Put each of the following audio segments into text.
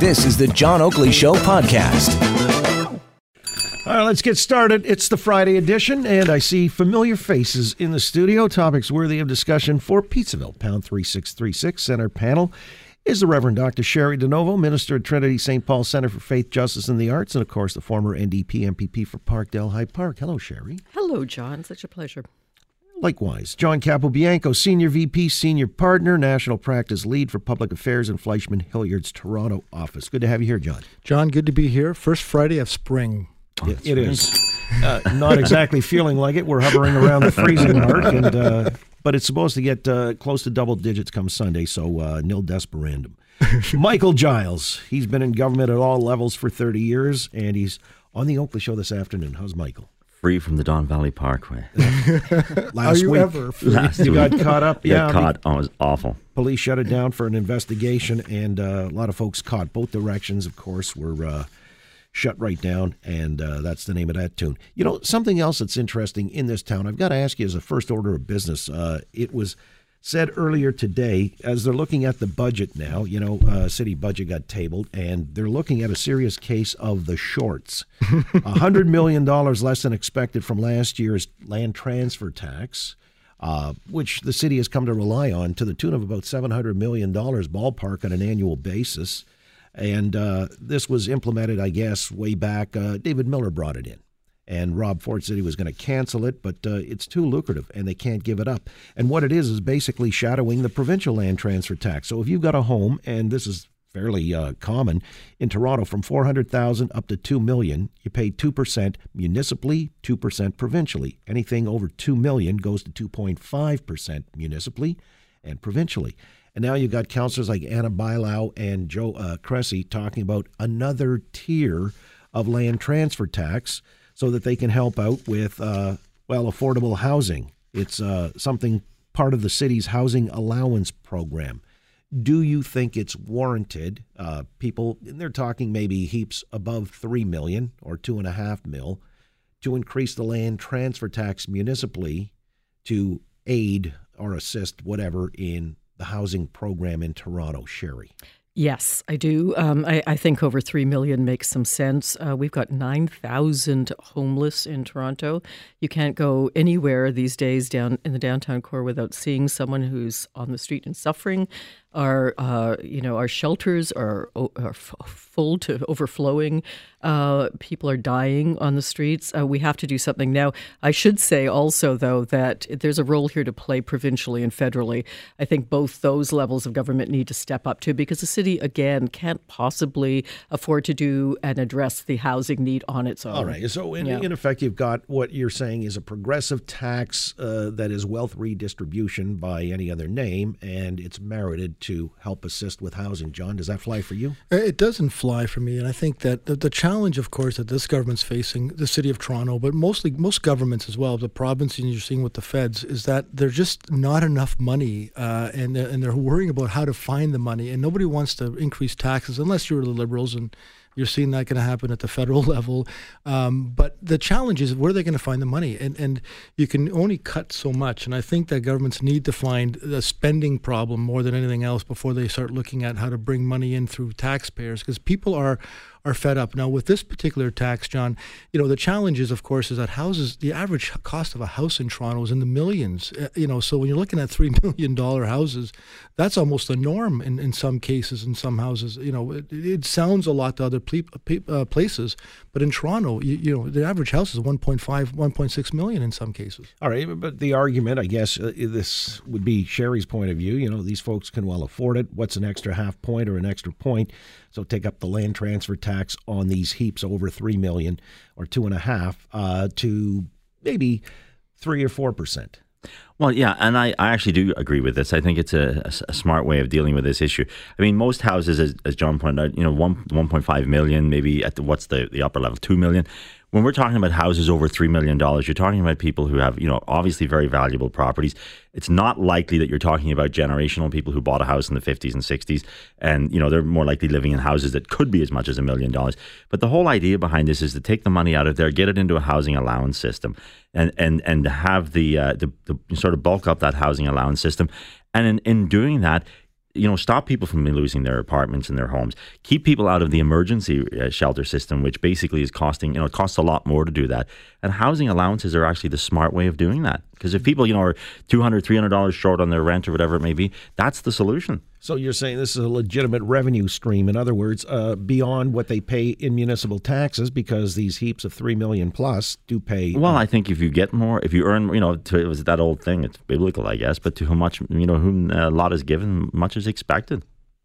This is the John Oakley Show podcast. All right, let's get started. It's the Friday edition, and I see familiar faces in the studio. Topics worthy of discussion for Pizzaville, pound 3636. And our panel is the Rev Dr Cheri DiNovo, minister at Trinity St. Paul Center for Faith, Justice, and the Arts, and of course the former NDP MPP for Parkdale High Park. Hello, Cheri. Hello, John. Such a pleasure. Likewise, John Capobianco, Senior VP, Senior Partner, National Practice Lead for Public Affairs in Fleishman-Hillard's Toronto office. Good to have you here, John. John, good to be here. First Friday of spring. Yeah, it is. Not exactly feeling like it. We're hovering around the freezing mark, and but it's supposed to get close to double digits come Sunday, so nil desperandum. Michael Giles, he's been in government at all levels for 30 years, and he's on the Oakley Show this afternoon. How's Michael? Free from the Don Valley Parkway. Last week. You got caught up? Yeah, caught. Oh, it was awful. Police shut it down for an investigation, and a lot of folks caught. Both directions, of course, were shut right down, and that's the name of that tune. You know, something else that's interesting in this town, I've got to ask you as a first order of business, it was said earlier today, as they're looking at the budget now, you know, city budget got tabled, and they're looking at a serious case of the shorts. $100 million less than expected from last year's land transfer tax, which the city has come to rely on to the tune of about $700 million ballpark on an annual basis. And this was implemented, I guess, way back. David Miller brought it in. And Rob Ford said he was going to cancel it, but it's too lucrative, and they can't give it up. And what it is basically shadowing the provincial land transfer tax. So if you've got a home, and this is fairly common in Toronto, from $400,000 up to $2 million, you pay 2% municipally, 2% provincially. Anything over $2 million goes to 2.5% municipally and provincially. And now you've got councillors like Anna Bailau and Joe Cressy talking about another tier of land transfer tax, so that they can help out with, affordable housing. It's something part of the city's housing allowance program. Do you think it's warranted? People, and they're talking maybe heaps above $3 million or $2.5 million, to increase the land transfer tax municipally to aid or assist whatever in the housing program in Toronto. Cheri. Yes, I do. I think over 3 million makes some sense. We've got 9,000 homeless in Toronto. You can't go anywhere these days down in the downtown core without seeing someone who's on the street and suffering. Our shelters are full to overflowing. People are dying on the streets. We have to do something now. I should say also, though, that there's a role here to play provincially and federally. I think both those levels of government need to step up, too, because the city, again, can't possibly afford to do and address the housing need on its own. All right. So, in effect, you've got what you're saying is a progressive tax that is wealth redistribution by any other name, and it's merited to help assist with housing. John, does that fly for you? It doesn't fly for me, and I think that the challenge, of course, that this government's facing, the city of Toronto, but mostly most governments as well, the province, and you're seeing with the feds, is that there's just not enough money, and they're worrying about how to find the money, and nobody wants to increase taxes unless you're the Liberals, and you're seeing that going to happen at the federal level. But the challenge is, where are they going to find the money? And you can only cut so much. And I think that governments need to find the spending problem more than anything else before they start looking at how to bring money in through taxpayers, because people are fed up. Now, with this particular tax, John, you know, the challenge is, of course, is that houses, the average cost of a house in Toronto is in the millions, you know, so when you're looking at $3 million houses, that's almost the norm in some cases, in some houses. You know, it sounds a lot to other places, but in Toronto, you know, the average house is 1.5, 1.6 million in some cases. All right, but the argument, I guess, this would be Cheri's point of view, you know, these folks can well afford it. What's an extra half point or an extra point? So take up the land transfer tax on these heaps over 3 million or 2.5 to maybe 3 or 4%. Well, yeah, and I actually do agree with this. I think it's a smart way of dealing with this issue. I mean, most houses, as John pointed out, you know, 1.5 million, maybe at the upper level, 2 million. When we're talking about houses over $3 million, you're talking about people who have, you know, obviously very valuable properties. It's not likely that you're talking about generational people who bought a house in the 50s and 60s. And, you know, they're more likely living in houses that could be as much as $1 million. But the whole idea behind this is to take the money out of there, get it into a housing allowance system, and have the sort of bulk up that housing allowance system. And in doing that, you know, stop people from losing their apartments and their homes. Keep people out of the emergency shelter system, which basically is costing, you know, it costs a lot more to do that. And housing allowances are actually the smart way of doing that. Because if people, you know, are $200, $300 short on their rent or whatever it may be, that's the solution. So you're saying this is a legitimate revenue stream, in other words, beyond what they pay in municipal taxes, because these heaps of 3 million plus do pay. Well, I think if you get more, if you earn, you know, it was that old thing, it's biblical, I guess, but to whom much, you know, whom a lot is given, much is expected.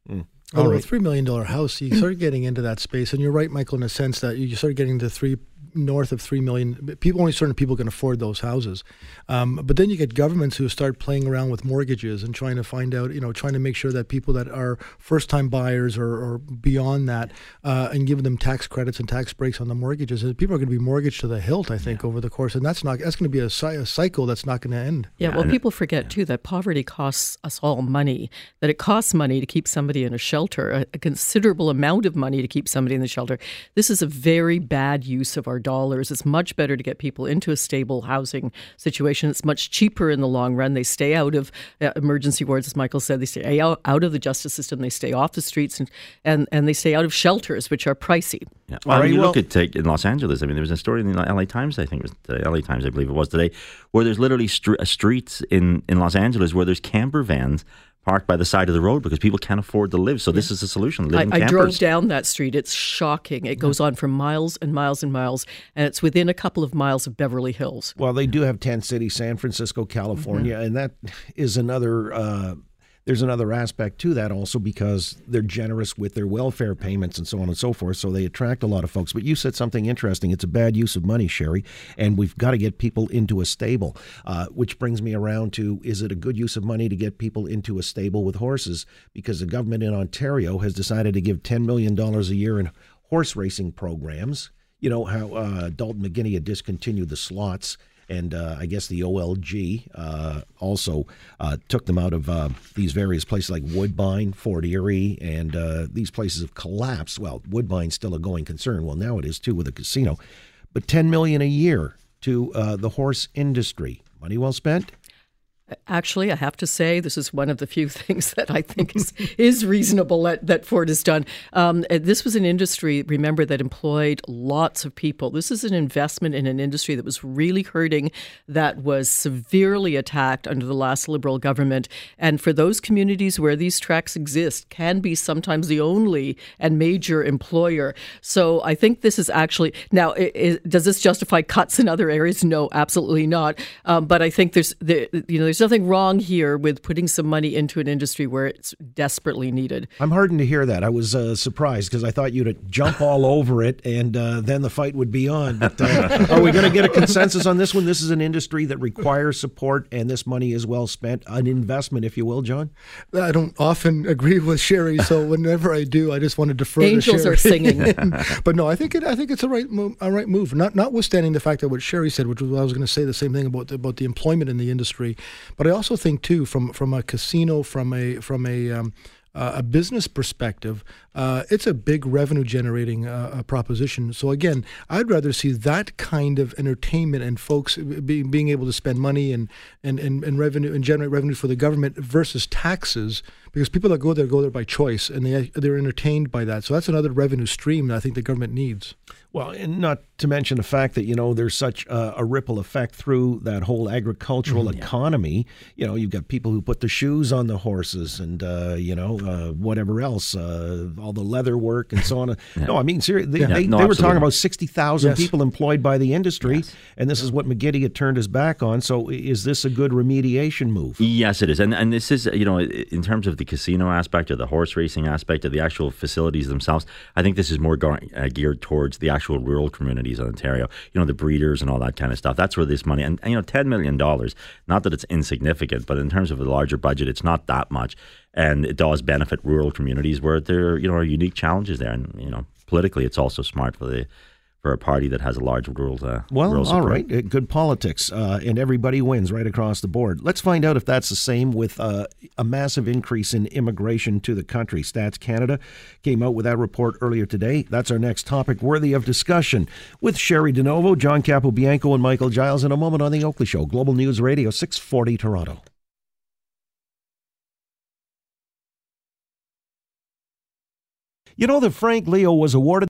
Mm. Although right. A $3 million house, you start getting into that space, and you're right, Michael, in a sense that you start getting to north of 3 million people. Only certain people can afford those houses, but then you get governments who start playing around with mortgages and trying to find out, you know, trying to make sure that people that are first-time buyers or beyond that, and giving them tax credits and tax breaks on the mortgages. And people are going to be mortgaged to the hilt, I think, over the course, and that's going to be a cycle that's not going to end. Yeah, well, people forget too that poverty costs us all money. That it costs money to keep somebody in a shelter, a considerable amount of money to keep somebody in the shelter. This is a very bad use of our dollars. It's much better to get people into a stable housing situation. It's much cheaper in the long run. They stay out of emergency wards, as Michael said. They stay out of the justice system. They stay off the streets, and they stay out of shelters, which are pricey. Yeah. Well, you look at in Los Angeles. I mean, there was a story in the LA Times, I think it was the LA Times, I believe it was today, where there's literally streets in Los Angeles where there's camper vans parked by the side of the road because people can't afford to live. So this is the solution. I drove down that street. It's shocking. It goes on for miles and miles and miles, and it's within a couple of miles of Beverly Hills. Well, they do have tent cities, San Francisco, California, and that is another... There's another aspect to that also, because they're generous with their welfare payments and so on and so forth, so they attract a lot of folks. But you said something interesting. It's a bad use of money, Sherry, and we've got to get people into a stable, which brings me around to, is it a good use of money to get people into a stable with horses? Because the government in Ontario has decided to give $10 million a year in horse racing programs. You know how Dalton McGuinty had discontinued the slots, and I guess the OLG also took them out of these various places like Woodbine, Fort Erie, and these places have collapsed. Well, Woodbine's still a going concern. Well, now it is too with a casino. But $10 million a year to the horse industry. Money well spent? Actually, I have to say, this is one of the few things that I think is reasonable that Ford has done. This was an industry, remember, that employed lots of people. This is an investment in an industry that was really hurting, that was severely attacked under the last Liberal government. And for those communities where these tracks exist, can be sometimes the only and major employer. So I think this is actually... Now, does this justify cuts in other areas? No, absolutely not. But I think there's nothing wrong here with putting some money into an industry where it's desperately needed. I'm hardened to hear that. I was surprised, because I thought you'd jump all over it, and then the fight would be on. But, are we going to get a consensus on this one? This is an industry that requires support, and this money is well spent. An investment, if you will, John? I don't often agree with Sherry, so whenever I do, I just want to defer Angels to Sherry. Angels are singing. But no, I think it's a right move, notwithstanding the fact that what Sherry said, which was I was going to say the same thing about the employment in the industry. But I also think too, from a casino, from a business perspective, it's a big revenue generating proposition. So again, I'd rather see that kind of entertainment and folks being able to spend money and revenue and generate revenue for the government versus taxes, because people that go there by choice, and they're entertained by that. So that's another revenue stream that I think the government needs. Well, and not to mention the fact that, you know, there's such a ripple effect through that whole agricultural economy. You know, you've got people who put the shoes on the horses and, you know, whatever else, all the leather work and so on. Yeah. No, I mean, seriously, they were talking about 60,000 people employed by the industry, and this is what McGuinty had turned his back on. So is this a good remediation move? Yes, it is. And this is, you know, in terms of the casino aspect or the horse racing aspect of the actual facilities themselves, I think this is more geared towards the actual rural communities in Ontario, you know, the breeders and all that kind of stuff. That's where this money, and you know, $10 million, not that it's insignificant, but in terms of a larger budget, it's not that much. And it does benefit rural communities where there, you know, are unique challenges there. And, you know, politically, it's also smart for a party that has a large rural rural support. All right, good politics, and everybody wins right across the board. Let's find out if that's the same with a massive increase in immigration to the country. Stats Canada came out with that report earlier today. That's our next topic, worthy of discussion, with Cheri DiNovo, John Capobianco, and Michael Giles in a moment on The Oakley Show, Global News Radio 640 Toronto. You know that Frank Leo was awarded.